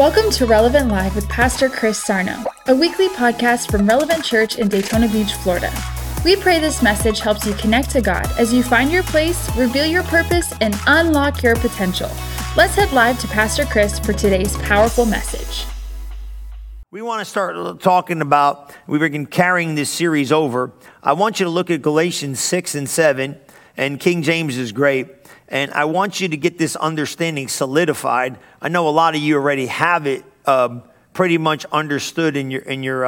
Welcome to Relevant Live with Pastor Chris Sarno, a weekly podcast from Relevant Church in Daytona Beach, Florida. We pray this message helps you connect to God as you find your place, reveal your purpose, and unlock your potential. Let's head live to Pastor Chris for today's powerful message. We want to start talking about, we've been carrying this series over. I want you to look at Galatians 6 and 7, and King James is great. And I want you to get this understanding solidified. I know a lot of you already have it pretty much understood in your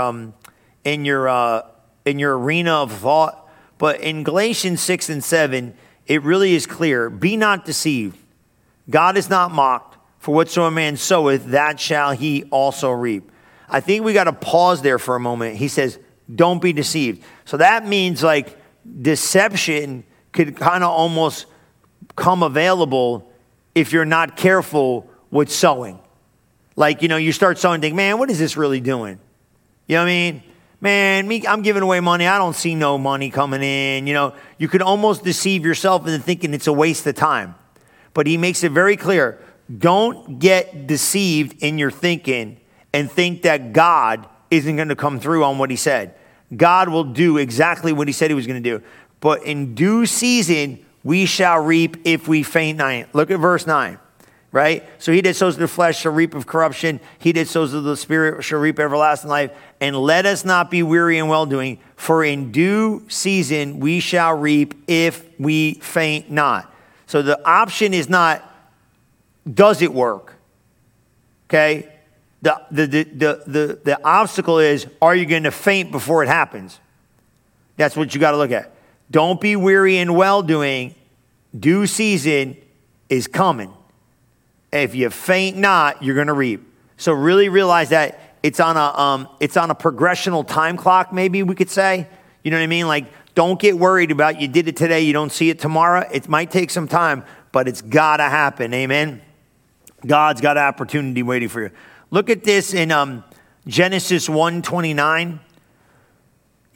arena of thought. But in Galatians 6 and 7, it really is clear. Be not deceived. God is not mocked. For whatsoever man soweth, that shall he also reap. I think we got to pause there for a moment. He says, don't be deceived. So that means like deception could kind of almost come available if you're not careful with sowing. Like, you know, you start sowing and think, man, what is this really doing? You know what I mean? Man, I'm giving away money. I don't see no money coming in. You know, you could almost deceive yourself into thinking it's a waste of time. But he makes it very clear. Don't get deceived in your thinking and think that God isn't going to come through on what he said. God will do exactly what he said he was going to do. But in due season, we shall reap if we faint not. Look at verse 9, right? So he that sows to the flesh shall reap of corruption. He that sows to the spirit shall reap everlasting life. And let us not be weary in well-doing, for in due season we shall reap if we faint not. So the option is not, does it work? Okay? The obstacle is, are you going to faint before it happens? That's what you got to look at. Don't be weary in well-doing. Due season is coming. If you faint not, you're going to reap. So really realize that it's on a progressional time clock, maybe we could say. You know what I mean? Like, don't get worried about you did it today, you don't see it tomorrow. It might take some time, but it's got to happen. Amen? God's got an opportunity waiting for you. Look at this in Genesis 1:29.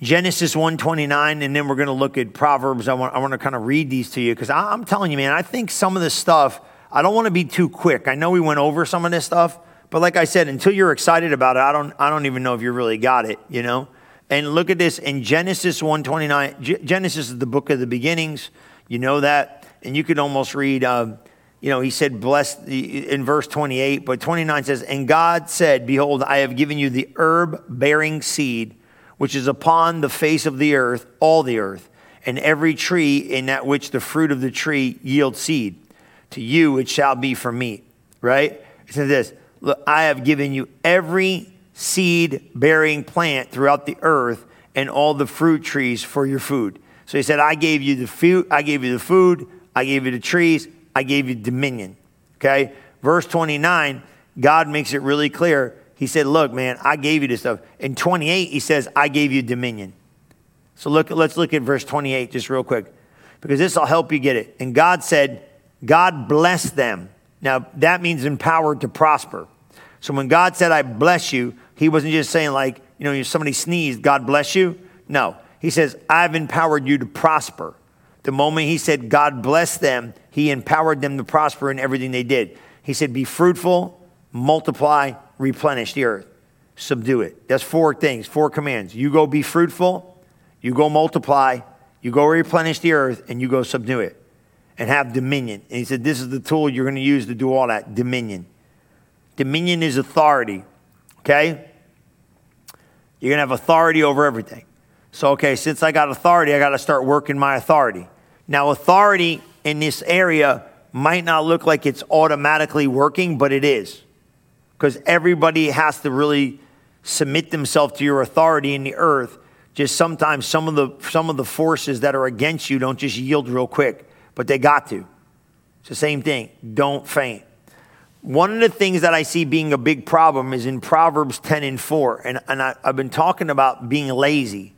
Genesis 1:29, and then we're going to look at Proverbs. I want to kind of read these to you because I'm telling you, man, I think some of this stuff, I don't want to be too quick. I know we went over some of this stuff, but like I said, until you're excited about it, I don't even know if you really got it, you know? And look at this in Genesis 1:29. Genesis is the book of the beginnings. You know that. And you could almost read, you know, he said, blessed in verse 28, but 29 says, and God said, behold, I have given you the herb bearing seed, which is upon the face of the earth, all the earth, and every tree in that which the fruit of the tree yields seed. To you it shall be for meat, right? It says this, look, I have given you every seed-bearing plant throughout the earth and all the fruit trees for your food. So he said, I gave you the food, I gave you the trees, I gave you dominion, okay? Verse 29, God makes it really clear. He said, look, man, I gave you this stuff. In 28, he says, I gave you dominion. So let's look at verse 28 just real quick, because this will help you get it. And God said, God blessed them. Now, that means empowered to prosper. So when God said, I bless you, he wasn't just saying like, you know, somebody sneezed, God bless you. No, he says, I've empowered you to prosper. The moment he said, God blessed them, he empowered them to prosper in everything they did. He said, be fruitful, multiply, replenish the earth, subdue it. That's four things, four commands. You go be fruitful, you go multiply, you go replenish the earth, and you go subdue it and have dominion. And he said, this is the tool you're going to use to do all that, dominion. Dominion is authority, okay? You're going to have authority over everything. So, okay, since I got authority, I got to start working my authority. Now, authority in this area might not look like it's automatically working, but it is. Because everybody has to really submit themselves to your authority in the earth. Just sometimes some of the forces that are against you don't just yield real quick, but they got to. It's the same thing. Don't faint. One of the things that I see being a big problem is in Proverbs 10 and 4. And I've been talking about being lazy.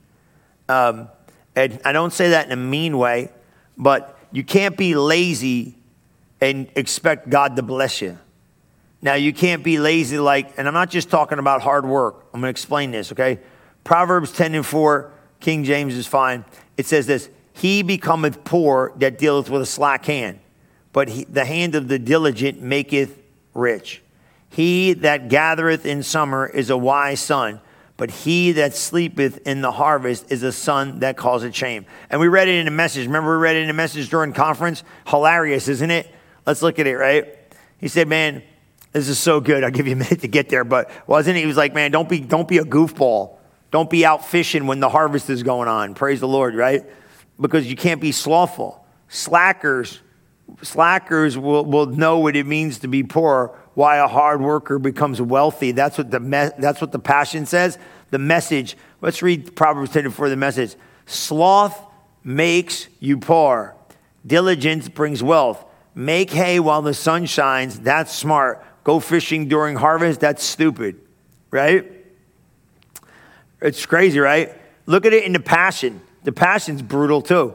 And I don't say that in a mean way, but you can't be lazy and expect God to bless you. Now, you can't be lazy like, and I'm not just talking about hard work. I'm going to explain this, okay? Proverbs 10 and 4, King James is fine. It says this, he becometh poor that dealeth with a slack hand, but the hand of the diligent maketh rich. He that gathereth in summer is a wise son, but he that sleepeth in the harvest is a son that causeth shame. And we read it in a message. Remember, we read it in a message during conference? Hilarious, isn't it? Let's look at it, right? He said, man, this is so good. I'll give you a minute to get there. But wasn't it? He was like, man, don't be a goofball. Don't be out fishing when the harvest is going on. Praise the Lord, right? Because you can't be slothful. Slackers will know what it means to be poor. Why a hard worker becomes wealthy. That's what the passion says. The message. Let's read Proverbs 10 before the message. Sloth makes you poor. Diligence brings wealth. Make hay while the sun shines. That's smart. Go fishing during harvest. That's stupid, right? It's crazy, right? Look at it in the passion. The passion's brutal too.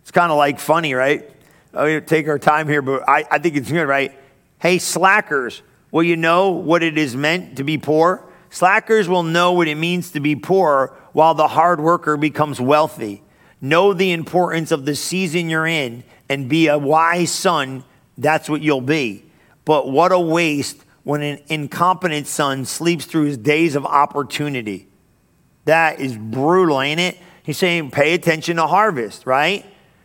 It's kind of like funny, right? I'm going to take our time here, but I think it's good, right? Hey, slackers, will you know what it is meant to be poor? Slackers will know what it means to be poor while the hard worker becomes wealthy. Know the importance of the season you're in and be a wise son. That's what you'll be. But what a waste when an incompetent son sleeps through his days of opportunity. That is brutal, ain't it? He's saying pay attention to harvest, right?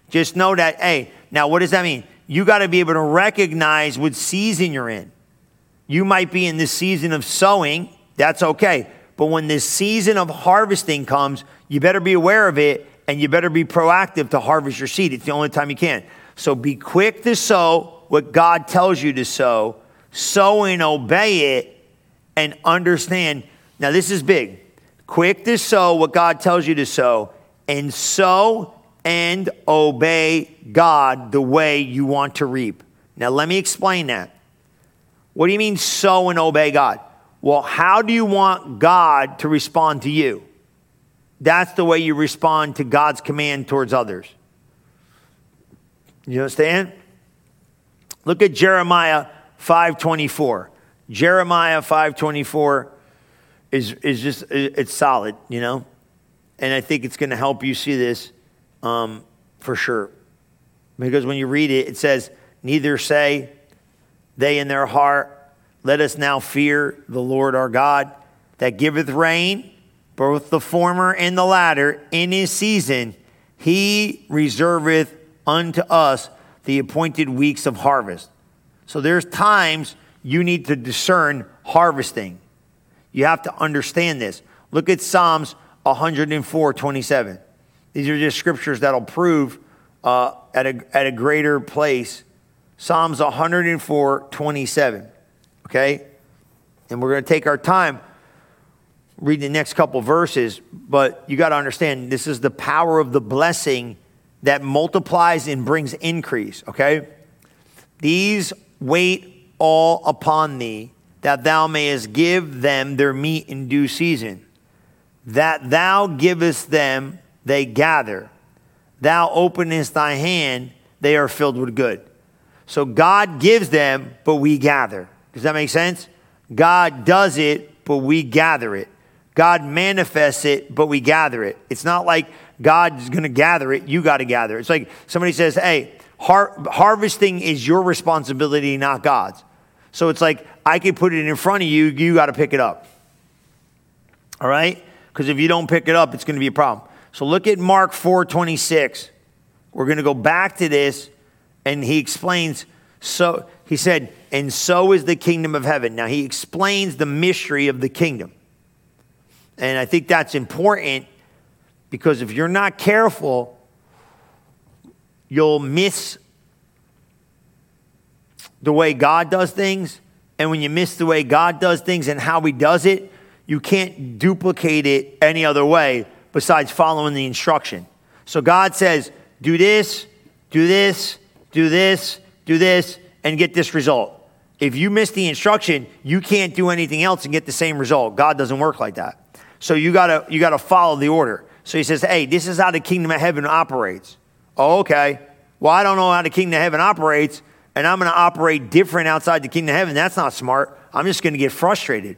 Just know that, hey, now what does that mean? You got to be able to recognize what season you're in. You might be in this season of sowing. That's okay. But when this season of harvesting comes, you better be aware of it and you better be proactive to harvest your seed. It's the only time you can. So be quick to sow what God tells you to sow. Sow and obey it and understand. Now this is big. Quick to sow what God tells you to sow and sow and obey God the way you want to reap. Now, let me explain that. What do you mean sow and obey God? Well, how do you want God to respond to you? That's the way you respond to God's command towards others. You understand? Look at Jeremiah 5:24. Jeremiah 5:24 is just, it's solid, you know? And I think it's going to help you see this. For sure. Because when you read it, it says, neither say they in their heart, let us now fear the Lord our God that giveth rain, both the former and the latter in his season. He reserveth unto us the appointed weeks of harvest. So there's times you need to discern harvesting. You have to understand this. Look at Psalms 104:27. These are just scriptures that'll prove at a greater place. Psalms 104:27, okay? And we're going to take our time, read the next couple verses, but you got to understand this is the power of the blessing that multiplies and brings increase, okay? These wait all upon thee, that thou mayest give them their meat in due season, that thou givest them they gather. Thou openest thy hand, they are filled with good. So God gives them, but we gather. Does that make sense? God does it, but we gather it. God manifests it, but we gather it. It's not like God's going to gather it. You got to gather it. It's like somebody says, hey, harvesting is your responsibility, not God's. So it's like, I could put it in front of you. You got to pick it up. All right? Because if you don't pick it up, it's going to be a problem. So look at Mark 4:26. We're going to go back to this, and he explains, so he said, and so is the kingdom of heaven. Now he explains the mystery of the kingdom. And I think that's important because if you're not careful, you'll miss the way God does things. And when you miss the way God does things and how he does it, you can't duplicate it any other way besides following the instruction. So God says, do this, do this, do this, do this, and get this result. If you miss the instruction, you can't do anything else and get the same result. God doesn't work like that. So you gotta follow the order. So he says, hey, this is how the kingdom of heaven operates. Oh, okay. Well, I don't know how the kingdom of heaven operates, and I'm gonna operate different outside the kingdom of heaven. That's not smart. I'm just gonna get frustrated.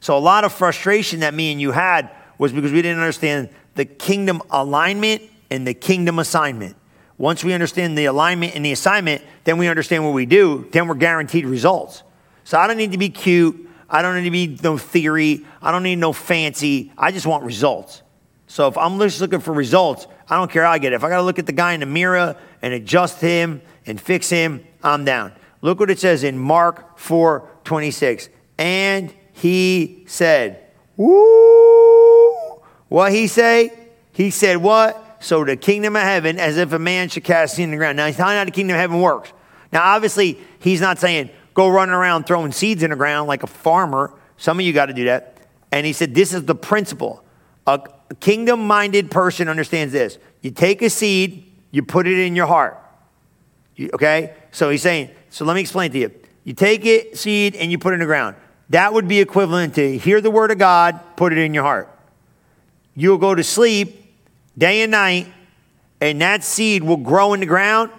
So a lot of frustration that me and you had was because we didn't understand the kingdom alignment and the kingdom assignment. Once we understand the alignment and the assignment, then we understand what we do, then we're guaranteed results. So I don't need to be cute. I don't need no theory. I don't need no fancy. I just want results. So if I'm just looking for results, I don't care how I get it. If I got to look at the guy in the mirror and adjust him and fix him, I'm down. Look what it says in Mark 4:26. And he said, woo. What he say? He said what? So the kingdom of heaven, as if a man should cast seed in the ground. Now, he's telling you how the kingdom of heaven works. Now, obviously, he's not saying, go running around throwing seeds in the ground like a farmer. Some of you got to do that. And he said, this is the principle. A kingdom-minded person understands this. You take a seed, you put it in your heart. Okay? So he's saying, so let me explain to you. You take a seed and you put it in the ground. That would be equivalent to hear the word of God, put it in your heart. You'll go to sleep day and night, and that seed will grow in the ground,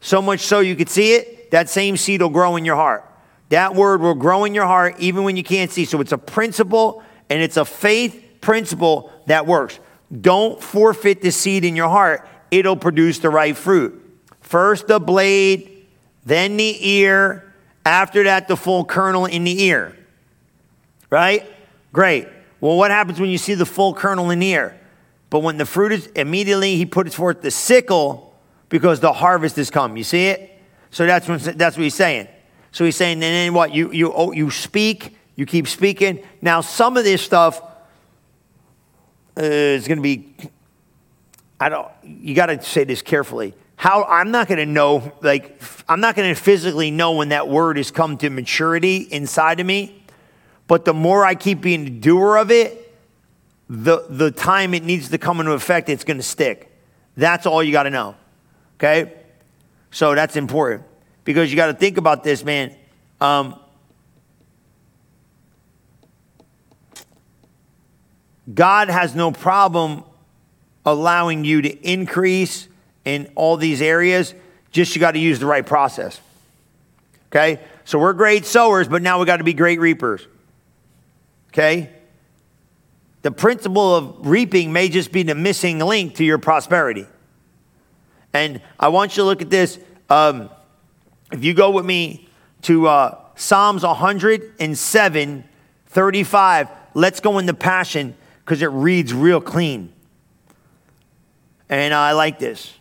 so much so you could see it. That same seed will grow in your heart. That word will grow in your heart even when you can't see. So it's a principle, and it's a faith principle that works. Don't forfeit the seed in your heart. It'll produce the right fruit. First the blade, then the ear, after that the full kernel in the ear. Right? Great. Well, what happens when you see the full kernel in the ear? But when the fruit is, immediately he puts forth the sickle because the harvest has come. You see it? So that's what he's saying. So he's saying, and then what? You speak. You keep speaking. Now, some of this stuff is going to be, you got to say this carefully. I'm not going to know, I'm not going to physically know when that word has come to maturity inside of me. But the more I keep being the doer of it, the time it needs to come into effect, it's going to stick. That's all you got to know, okay? So that's important because you got to think about this, man. God has no problem allowing you to increase in all these areas. Just you got to use the right process, okay? So we're great sowers, but now we got to be great reapers. Okay? The principle of reaping may just be the missing link to your prosperity. And I want you to look at this. If you go with me to Psalms 107:35, let's go in the Passion because it reads real clean. And I like this.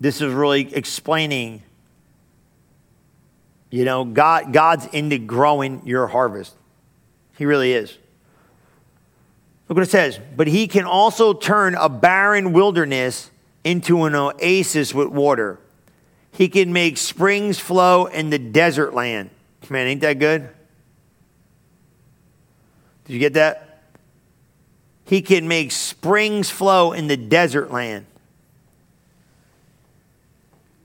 This is really explaining, God's into growing your harvest. He really is. Look what it says. But he can also turn a barren wilderness into an oasis with water. He can make springs flow in the desert land. Man, ain't that good? Did you get that? He can make springs flow in the desert land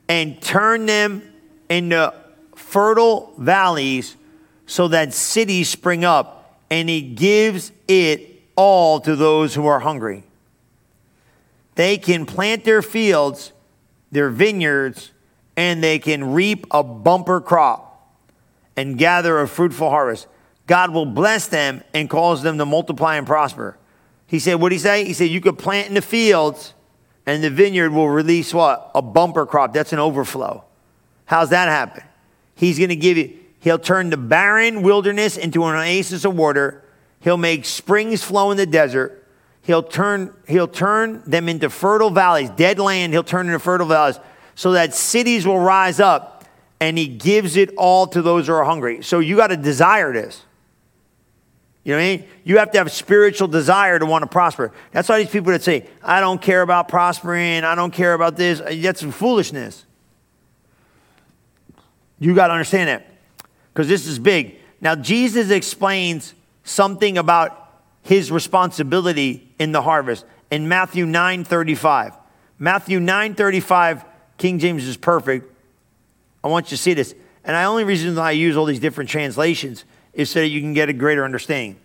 and turn them into fertile valleys so that cities spring up. And he gives it all to those who are hungry. They can plant their fields, their vineyards, and they can reap a bumper crop and gather a fruitful harvest. God will bless them and cause them to multiply and prosper. He said, what did he say? He said, you could plant in the fields and the vineyard will release what? A bumper crop. That's an overflow. How's that happen? He's going to give you. He'll turn the barren wilderness into an oasis of water. He'll make springs flow in the desert. He'll turn them into fertile valleys, dead land. He'll turn into fertile valleys so that cities will rise up, and he gives it all to those who are hungry. So you got to desire this. You know what I mean? You have to have spiritual desire to want to prosper. That's why these people that say, I don't care about prospering. I don't care about this. That's some foolishness. You got to understand that. Because this is big. Now, Jesus explains something about his responsibility in the harvest in Matthew 9:35. Matthew 9:35, King James is perfect. I want you to see this. And the only reason I use all these different translations is so that you can get a greater understanding.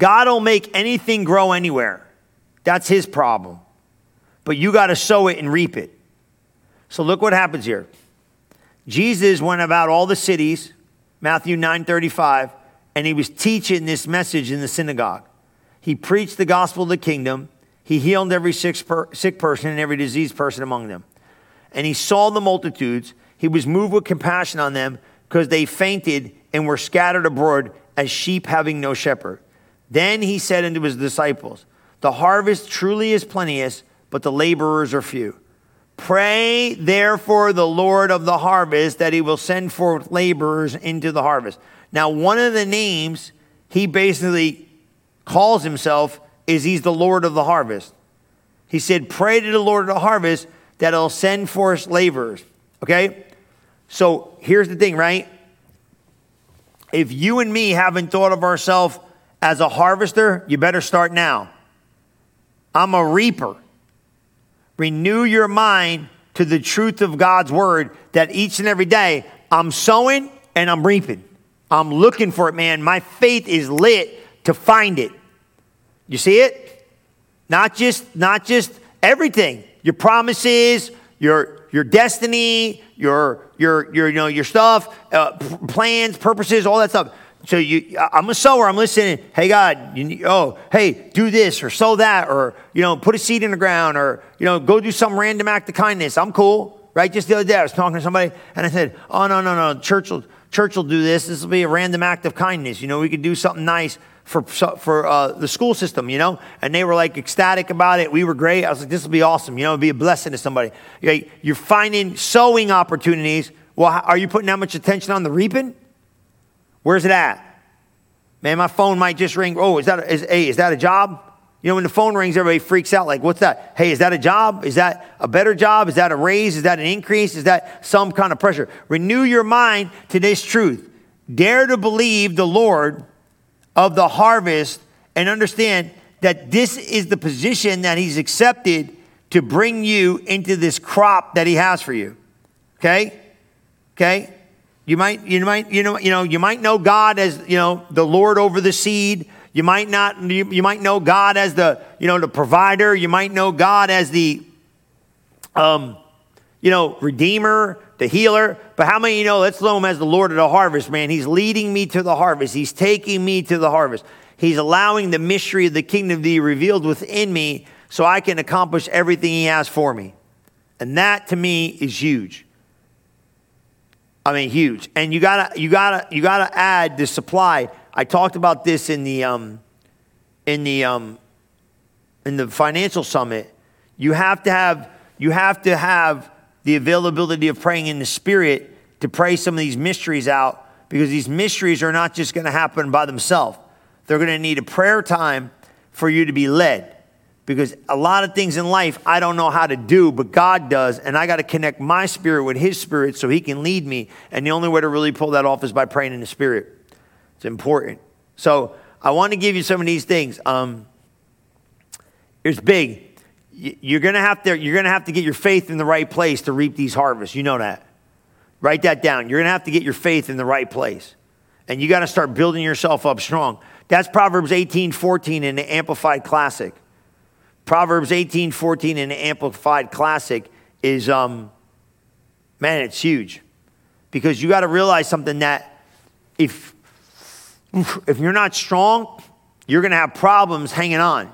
God will make anything grow anywhere. That's his problem. But you got to sow it and reap it. So look what happens here. Jesus went about all the cities, Matthew 9:35, and he was teaching this message in the synagogue. He preached the gospel of the kingdom. He healed every sick person and every diseased person among them. And he saw the multitudes. He was moved with compassion on them because they fainted and were scattered abroad as sheep having no shepherd. Then he said unto his disciples, the harvest truly is plenteous, but the laborers are few. Pray therefore the Lord of the harvest that he will send forth laborers into the harvest. Now, one of the names he basically calls himself is he's the Lord of the harvest. He said, pray to the Lord of the harvest that he'll send forth laborers. Okay? So here's the thing, right? If you and me haven't thought of ourselves as a harvester, you better start now. I'm a reaper. Renew your mind to the truth of God's word that each and every day I'm sowing and I'm reaping. I'm looking for it, man. My faith is lit to find it. You see it? Not just everything. Your promises, your destiny, your you know, your stuff, plans, purposes, all that stuff. So I'm a sower. I'm listening. Hey, God, do this or sow that, or, you know, put a seed in the ground, or, you know, go do some random act of kindness. I'm cool, right? Just the other day I was talking to somebody and I said, oh, no, church will do this. This will be a random act of kindness. You know, we could do something nice for the school system, you know? And they were like ecstatic about it. We were great. I was like, this will be awesome. You know, it'll be a blessing to somebody. You're finding sowing opportunities. Well, are you putting that much attention on the reaping? Where's it at? Man, my phone might just ring. Oh, is that a job? You know, when the phone rings, everybody freaks out. Like, what's that? Hey, is that a job? Is that a better job? Is that a raise? Is that an increase? Is that some kind of pressure? Renew your mind to this truth. Dare to believe the Lord of the harvest and understand that this is the position that he's accepted to bring you into this crop that he has for you. Okay? Okay? You might know God as, you know, the Lord over the seed. You might not, you might know God as the, you know, the provider. You might know God as the, you know, redeemer, the healer. But how many, you know, let's know him as the Lord of the harvest, man. He's leading me to the harvest. He's taking me to the harvest. He's allowing the mystery of the kingdom to be revealed within me so I can accomplish everything he has for me. And that to me is huge. I mean, huge. And you gotta add the supply. I talked about this in the financial summit. You have to have the availability of praying in the spirit to pray some of these mysteries out, because these mysteries are not just going to happen by themselves. They're going to need a prayer time for you to be led, because a lot of things in life I don't know how to do, but God does, and I got to connect my spirit with his spirit so he can lead me. And the only way to really pull that off is by praying in the spirit. It's important. So I want to give you some of these things. It's big. You're gonna have to get your faith in the right place to reap these harvests. You know that. Write that down. You're gonna have to get your faith in the right place, and you got to start building yourself up strong. That's Proverbs 18:14 in the Amplified Classic. Proverbs 18:14 in the Amplified Classic is, man, it's huge, because you got to realize something, that if you're not strong, you're going to have problems hanging on.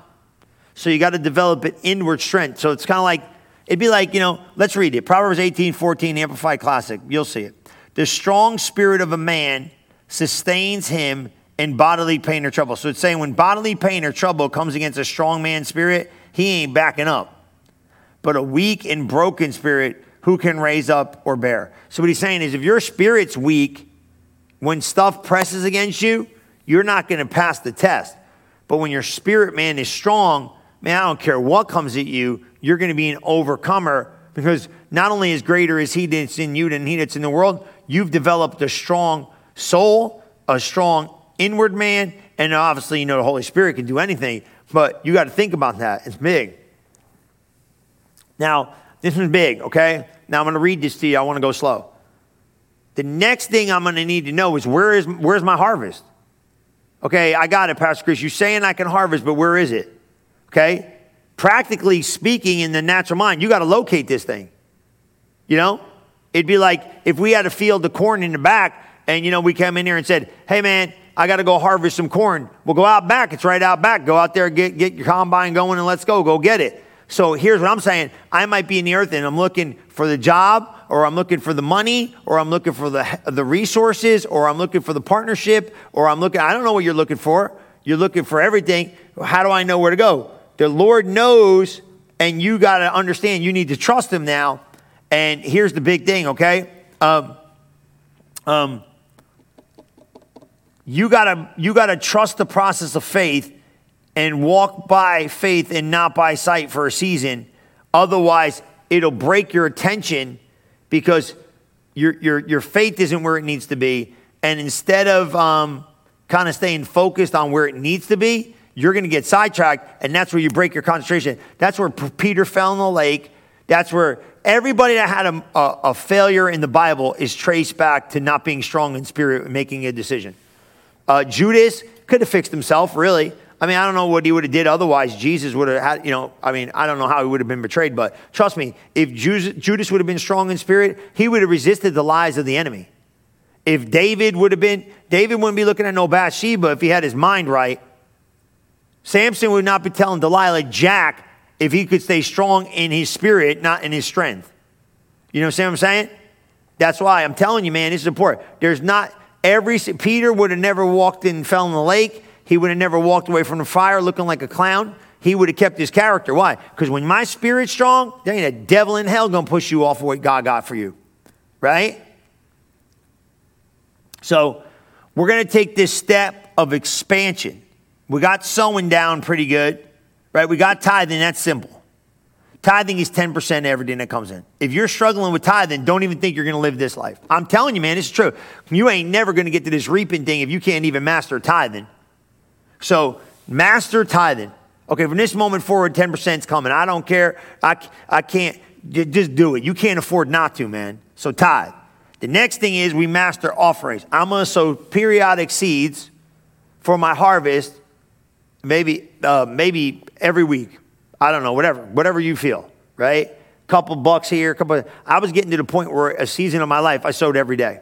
So you got to develop an inward strength. So it's kind of like, it'd be like, you know, let's read it. Proverbs 18:14, Amplified Classic. You'll see it. The strong spirit of a man sustains him in bodily pain or trouble. So it's saying when bodily pain or trouble comes against a strong man's spirit, he ain't backing up. But a weak and broken spirit, who can raise up or bear? So what he's saying is, if your spirit's weak, when stuff presses against you, you're not going to pass the test. But when your spirit, man, is strong, man, I don't care what comes at you, you're going to be an overcomer, because not only is greater is he that's in you than he that's in the world, you've developed a strong soul, a strong inward man, and obviously, you know, the Holy Spirit can do anything, but you got to think about that. It's big. Now, this one's big, okay? Now, I'm going to read this to you. I want to go slow. The next thing I'm going to need to know is, where's my harvest? Okay, I got it, Pastor Chris. You're saying I can harvest, but where is it? Okay? Practically speaking, in the natural mind, you got to locate this thing. You know? It'd be like if we had a field of corn in the back, and, you know, we came in here and said, hey, man, I got to go harvest some corn. Well, go out back. It's right out back. Go out there, get your combine going, and let's go. Go get it. So here's what I'm saying. I might be in the earth, and I'm looking for the job, or I'm looking for the money, or I'm looking for the resources, or I'm looking for the partnership, or I'm looking, I don't know what you're looking for. You're looking for everything. How do I know where to go? The Lord knows, and you got to understand you need to trust him now. And here's the big thing, okay? You gotta trust the process of faith and walk by faith and not by sight for a season. Otherwise, it'll break your attention because your faith isn't where it needs to be. And instead of kind of staying focused on where it needs to be, you're going to get sidetracked, and that's where you break your concentration. That's where Peter fell in the lake. That's where everybody that had a failure in the Bible is traced back to not being strong in spirit and making a decision. Judas could have fixed himself, really. I mean, I don't know what he would have did otherwise. Jesus would have had, I don't know how he would have been betrayed, but trust me, if Judas would have been strong in spirit, he would have resisted the lies of the enemy. If David wouldn't be looking at no Bathsheba if he had his mind right. Samson would not be telling Delilah jack if he could stay strong in his spirit, not in his strength. You know what I'm saying? That's why I'm telling you, man, this is important. Peter would have never walked in and fell in the lake. He would have never walked away from the fire looking like a clown. He would have kept his character. Why? Because when my spirit's strong, there ain't a devil in hell going to push you off of what God got for you. Right? So we're going to take this step of expansion. We got sowing down pretty good, right? We got tithing. That's simple. Tithing is 10% of everything that comes in. If you're struggling with tithing, don't even think you're going to live this life. I'm telling you, man, it's true. You ain't never going to get to this reaping thing if you can't even master tithing. So master tithing. Okay, from this moment forward, 10% is coming. I don't care. I can't. Just do it. You can't afford not to, man. So tithe. The next thing is we master offerings. I'm going to sow periodic seeds for my harvest, maybe every week. I don't know, whatever you feel, right? Couple bucks here, I was getting to the point where a season of my life, I sowed every day.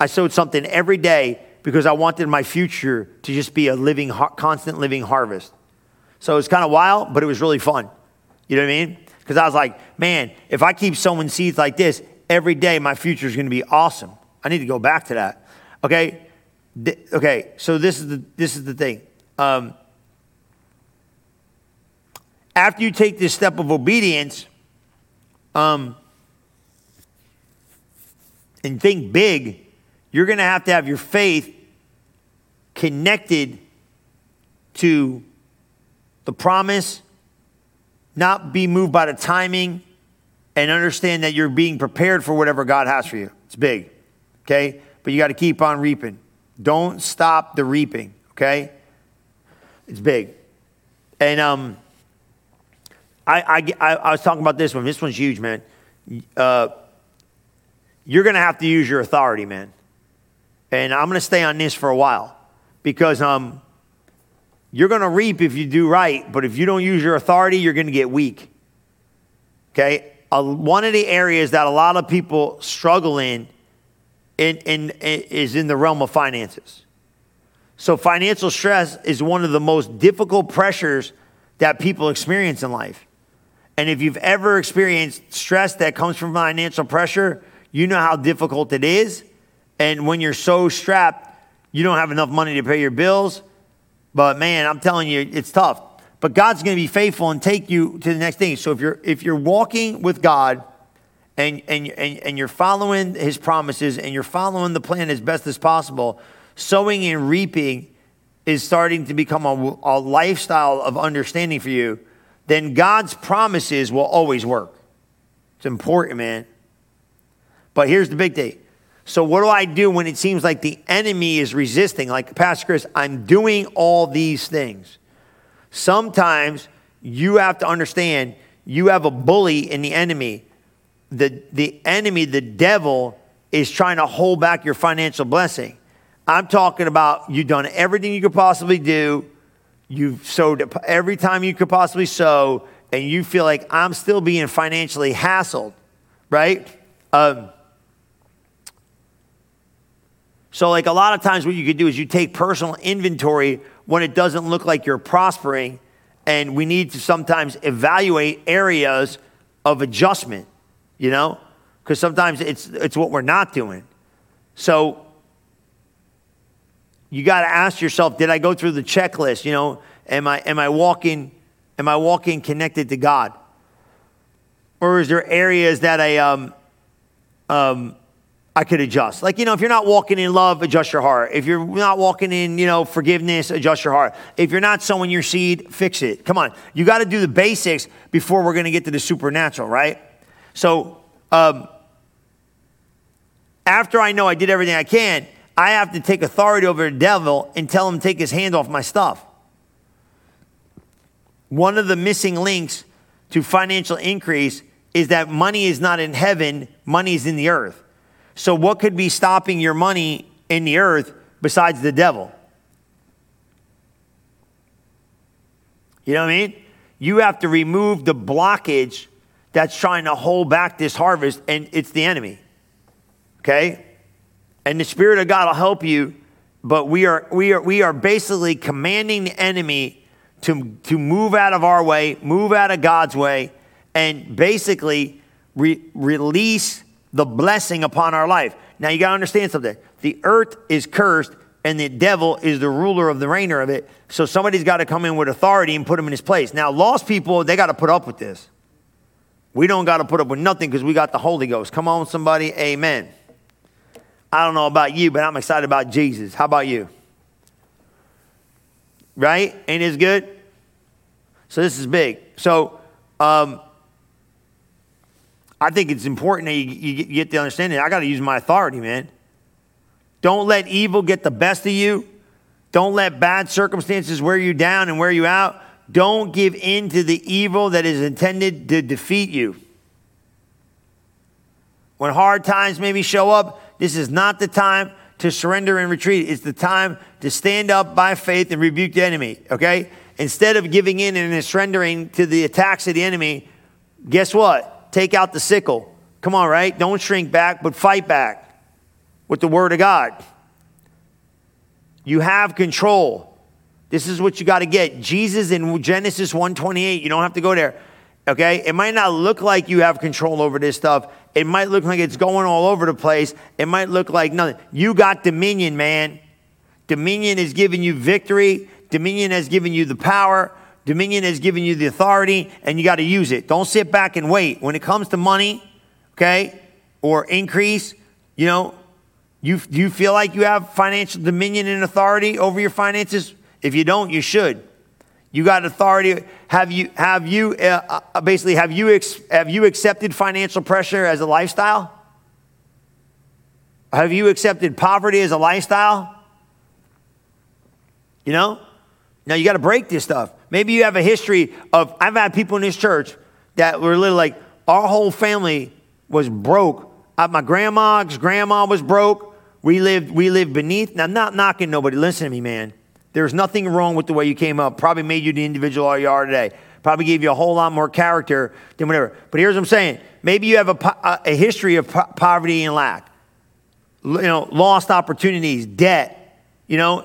I sowed something every day because I wanted my future to just be a living, constant living harvest. So it's kind of wild, but it was really fun. You know what I mean? Because I was like, man, if I keep sowing seeds like this every day, my future is going to be awesome. I need to go back to that. Okay, so this is the thing. After you take this step of obedience, and think big, you're going to have your faith connected to the promise, not be moved by the timing, and understand that you're being prepared for whatever God has for you. It's big, okay? But you got to keep on reaping. Don't stop the reaping, okay? It's big. And I was talking about this one. This one's huge, man. You're going to have to use your authority, man. And I'm going to stay on this for a while because you're going to reap if you do right, but if you don't use your authority, you're going to get weak. Okay? One of the areas that a lot of people struggle in is in the realm of finances. So financial stress is one of the most difficult pressures that people experience in life. And if you've ever experienced stress that comes from financial pressure, you know how difficult it is. And when you're so strapped, you don't have enough money to pay your bills. But man, I'm telling you, it's tough. But God's going to be faithful and take you to the next thing. So if you're walking with God and you're following his promises and you're following the plan as best as possible, sowing and reaping is starting to become a lifestyle of understanding for you, then God's promises will always work. It's important, man. But here's the big thing. So what do I do when it seems like the enemy is resisting? Like, Pastor Chris, I'm doing all these things. Sometimes you have to understand you have a bully in the enemy. The enemy, the devil, is trying to hold back your financial blessing. I'm talking about you've done everything you could possibly do. You've sowed every time you could possibly sow, and you feel like I'm still being financially hassled, right? So like a lot of times what you could do is you take personal inventory when it doesn't look like you're prospering, and we need to sometimes evaluate areas of adjustment, you know? because sometimes it's what we're not doing. So you got to ask yourself, did I go through the checklist? You know, am I walking connected to God? Or is there areas that I could adjust? Like, you know, if you're not walking in love, adjust your heart. If you're not walking in, you know, forgiveness, adjust your heart. If you're not sowing your seed, fix it. Come on. You got to do the basics before we're going to get to the supernatural, right? So after I know I did everything I can, I have to take authority over the devil and tell him to take his hand off my stuff. One of the missing links to financial increase is that money is not in heaven, money is in the earth. So what could be stopping your money in the earth besides the devil? You know what I mean? You have to remove the blockage that's trying to hold back this harvest, and it's the enemy. Okay? And the Spirit of God will help you, but we are basically commanding the enemy to move out of our way, move out of God's way, and basically release the blessing upon our life. Now, you got to understand something. The earth is cursed, and the devil is the ruler of the reigner of it. So somebody's got to come in with authority and put him in his place. Now, lost people, they got to put up with this. We don't got to put up with nothing because we got the Holy Ghost. Come on, somebody. Amen. I don't know about you, but I'm excited about Jesus. How about you? Right? Ain't this good? So this is big. So I think it's important that you get the understanding. I got to use my authority, man. Don't let evil get the best of you. Don't let bad circumstances wear you down and wear you out. Don't give in to the evil that is intended to defeat you. When hard times maybe show up, this is not the time to surrender and retreat. It's the time to stand up by faith and rebuke the enemy, okay? Instead of giving in and surrendering to the attacks of the enemy, guess what? Take out the sickle. Come on, right? Don't shrink back, but fight back with the word of God. You have control. This is what you got to get. Jesus in Genesis 1:28, you don't have to go there, okay? It might not look like you have control over this stuff. It might look like it's going all over the place. It might look like nothing. You got dominion, man. Dominion has given you victory. Dominion has given you the power. Dominion has given you the authority, and you got to use it. Don't sit back and wait. When it comes to money, okay, or increase, you know, you feel like you have financial dominion and authority over your finances? If you don't, you should. You got authority. Have you accepted financial pressure as a lifestyle? Have you accepted poverty as a lifestyle? You know? Now you got to break this stuff. Maybe you have a history of, I've had people in this church that were literally like, our whole family was broke. My grandma's grandma was broke. We lived beneath. Now, I'm not knocking nobody. Listen to me, man. There's nothing wrong with the way you came up. Probably made you the individual you are today. Probably gave you a whole lot more character than whatever. But here's what I'm saying. Maybe you have a history of poverty and lack. You know, lost opportunities, debt, you know,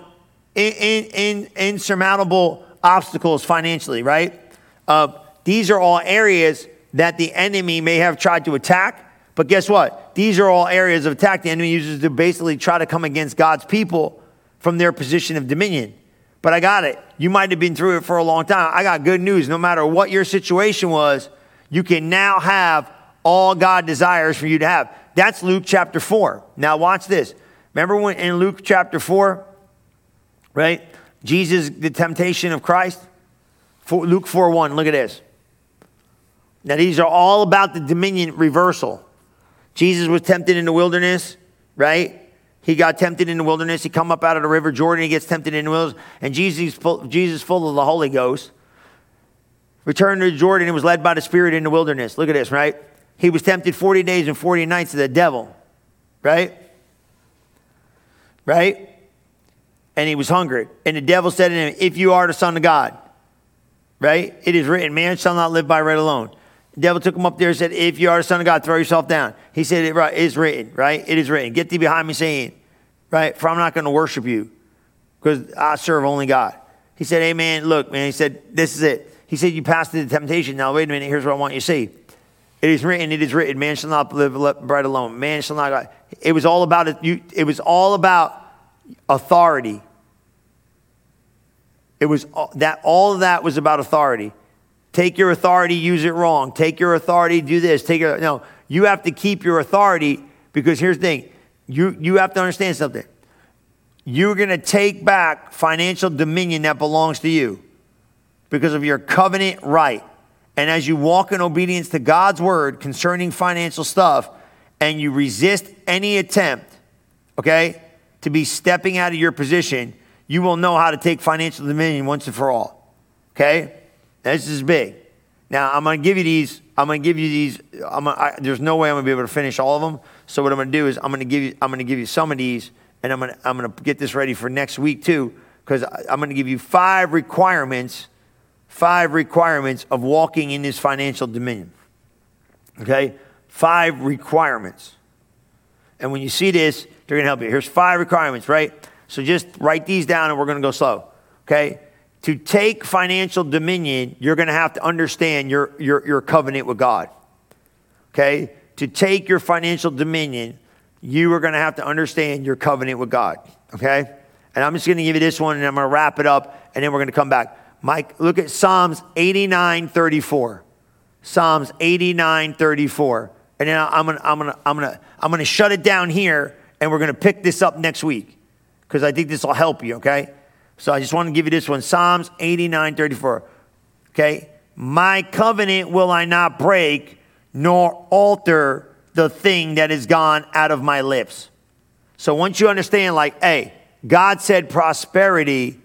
insurmountable obstacles financially, right? These are all areas that the enemy may have tried to attack. But guess what? These are all areas of attack the enemy uses to basically try to come against God's people from their position of dominion. But I got it. You might have been through it for a long time. I got good news. No matter what your situation was, you can now have all God desires for you to have. That's Luke chapter 4. Now watch this. Remember when in Luke chapter 4, right? Jesus, the temptation of Christ. Luke 4:1. Look at this. Now these are all about the dominion reversal. Jesus was tempted in the wilderness, right? He got tempted in the wilderness. He come up out of the river Jordan. He gets tempted in the wilderness. And Jesus full of the Holy Ghost, returned to Jordan and was led by the Spirit in the wilderness. Look at this, right? He was tempted 40 days and 40 nights of the devil, right? Right? And he was hungry. And the devil said to him, if you are the Son of God, right? It is written, man shall not live by bread alone. The devil took him up there and said, if you are the Son of God, throw yourself down. He said, it is written, right? It is written. Get thee behind me, Satan, right? For I'm not going to worship you because I serve only God. He said, hey, man, look, man. He said, this is it. He said, you passed the temptation. Now, wait a minute. Here's what I want you to see. It is written, man shall not live bread alone. Man shall not. It was all about it. It was all about authority. It was that all of that was about authority. Take your authority, use it wrong. Take your authority, do this. No, you have to keep your authority, because here's the thing. You have to understand something. You're going to take back financial dominion that belongs to you because of your covenant right. And as you walk in obedience to God's word concerning financial stuff, and you resist any attempt, okay, to be stepping out of your position, you will know how to take financial dominion once and for all. Okay? This is big. Now, I'm going to give you these. There's no way I'm going to be able to finish all of them. So what I'm going to do is I'm going to give you some of these, and I'm going to get this ready for next week too, because I'm going to give you five requirements of walking in this financial dominion. Okay? 5 requirements. And when you see this, they're going to help you. Here's 5 requirements, right? So just write these down, and we're going to go slow. Okay? To take financial dominion, you're going to have to understand your covenant with God. Okay? To take your financial dominion, you are going to have to understand your covenant with God. Okay? And I'm just going to give you this one, and I'm going to wrap it up, and then we're going to come back. Mike, look at Psalms 89:34. Psalms 89:34. And then I'm going to shut it down here, and we're going to pick this up next week, because I think this will help you, okay? So I just want to give you this one. Psalms 89:34. Okay? My covenant will I not break, nor alter the thing that is gone out of my lips. So once you understand, like, hey, God said prosperity,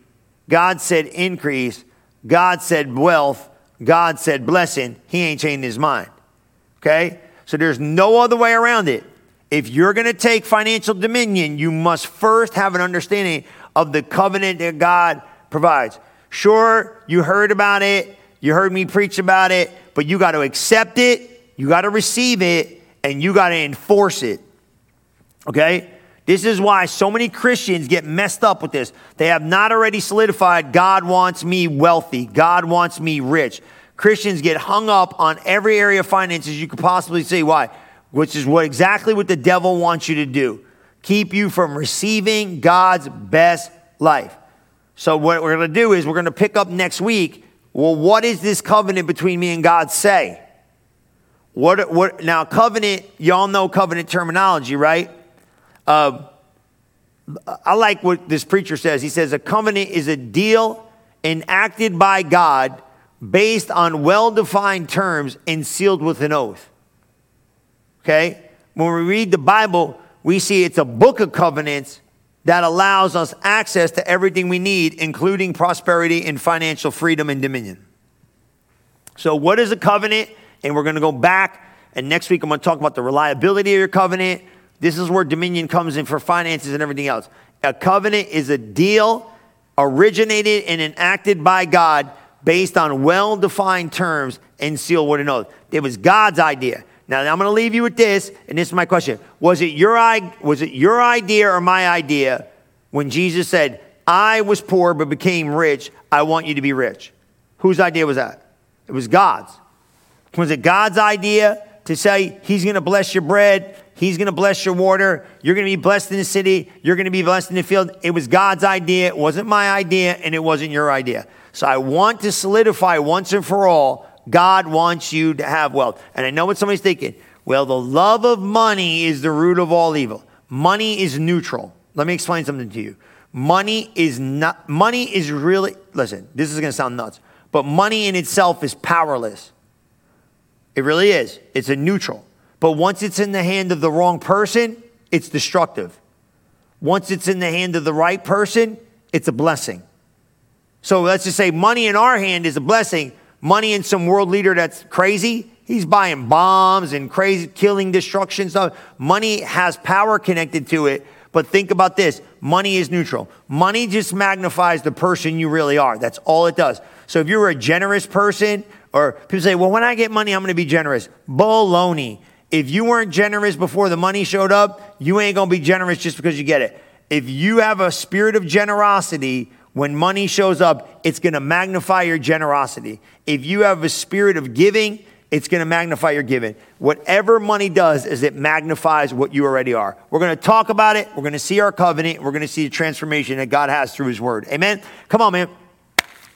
God said increase, God said wealth, God said blessing, he ain't changing his mind. Okay? So there's no other way around it. If you're going to take financial dominion, you must first have an understanding of the covenant that God provides. Sure, you heard about it, you heard me preach about it, but you got to accept it, you got to receive it, and you got to enforce it. Okay? This is why so many Christians get messed up with this. They have not already solidified, God wants me wealthy, God wants me rich. Christians get hung up on every area of finances you could possibly see. Why? Which is exactly what the devil wants you to do. Keep you from receiving God's best life. So what we're going to do is we're going to pick up next week, well, what is this covenant between me and God say? What? Now, covenant, y'all know covenant terminology, right? I like what this preacher says. He says, a covenant is a deal enacted by God based on well-defined terms and sealed with an oath. Okay? When we read the Bible, we see it's a book of covenants that allows us access to everything we need, including prosperity and financial freedom and dominion. So what is a covenant? And we're going to go back, and next week I'm going to talk about the reliability of your covenant. This is where dominion comes in for finances and everything else. A covenant is a deal originated and enacted by God based on well-defined terms and sealed with an oath. It was God's idea. Now, I'm going to leave you with this, and this is my question. Was it your idea or my idea when Jesus said, I was poor but became rich, I want you to be rich? Whose idea was that? It was God's. Was it God's idea to say he's going to bless your bread, he's going to bless your water, you're going to be blessed in the city, you're going to be blessed in the field? It was God's idea. It wasn't my idea, and it wasn't your idea. So I want to solidify once and for all, God wants you to have wealth. And I know what somebody's thinking. Well, the love of money is the root of all evil. Money is neutral. Let me explain something to you. Money is really, listen, this is going to sound nuts, but money in itself is powerless. It really is. It's a neutral. But once it's in the hand of the wrong person, it's destructive. Once it's in the hand of the right person, it's a blessing. So let's just say money in our hand is a blessing. Money in some world leader that's crazy, he's buying bombs and crazy killing, destruction stuff. Money has power connected to it, but think about this. Money is neutral. Money just magnifies the person you really are. That's all it does. So if you're a generous person, or people say, well, when I get money, I'm going to be generous. Baloney. If you weren't generous before the money showed up, you ain't going to be generous just because you get it. If you have a spirit of generosity, when money shows up, it's going to magnify your generosity. If you have a spirit of giving, it's going to magnify your giving. Whatever money does is it magnifies what you already are. We're going to talk about it. We're going to see our covenant. We're going to see the transformation that God has through his word. Amen. Come on, man.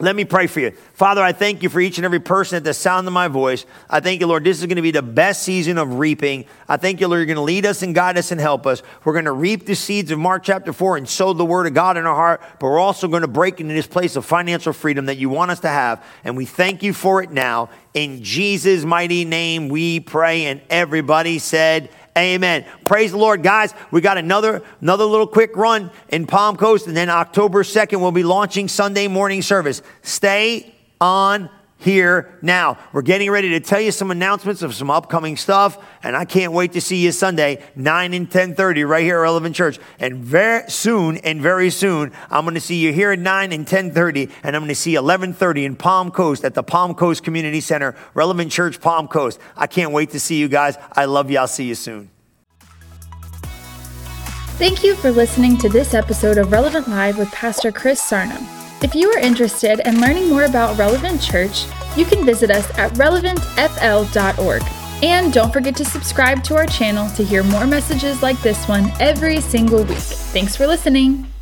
Let me pray for you. Father, I thank you for each and every person at the sound of my voice. I thank you, Lord, this is going to be the best season of reaping. I thank you, Lord, you're going to lead us and guide us and help us. We're going to reap the seeds of Mark chapter 4 and sow the word of God in our heart, but we're also going to break into this place of financial freedom that you want us to have, and we thank you for it now. In Jesus' mighty name we pray, and everybody said amen. Praise the Lord, guys. We got another little quick run in Palm Coast, and then October 2nd, we'll be launching Sunday morning service. Stay on here now. We're getting ready to tell you some announcements of some upcoming stuff, and I can't wait to see you Sunday, 9 and 10:30 right here at Relevant Church. And very soon, I'm going to see you here at 9 and 10:30, and I'm going to see 11:30 in Palm Coast at the Palm Coast Community Center, Relevant Church, Palm Coast. I can't wait to see you guys. I love you. I'll see you soon. Thank you for listening to this episode of Relevant Live with Pastor Chris Sarno. If you are interested in learning more about Relevant Church, you can visit us at relevantfl.org. And don't forget to subscribe to our channel to hear more messages like this one every single week. Thanks for listening.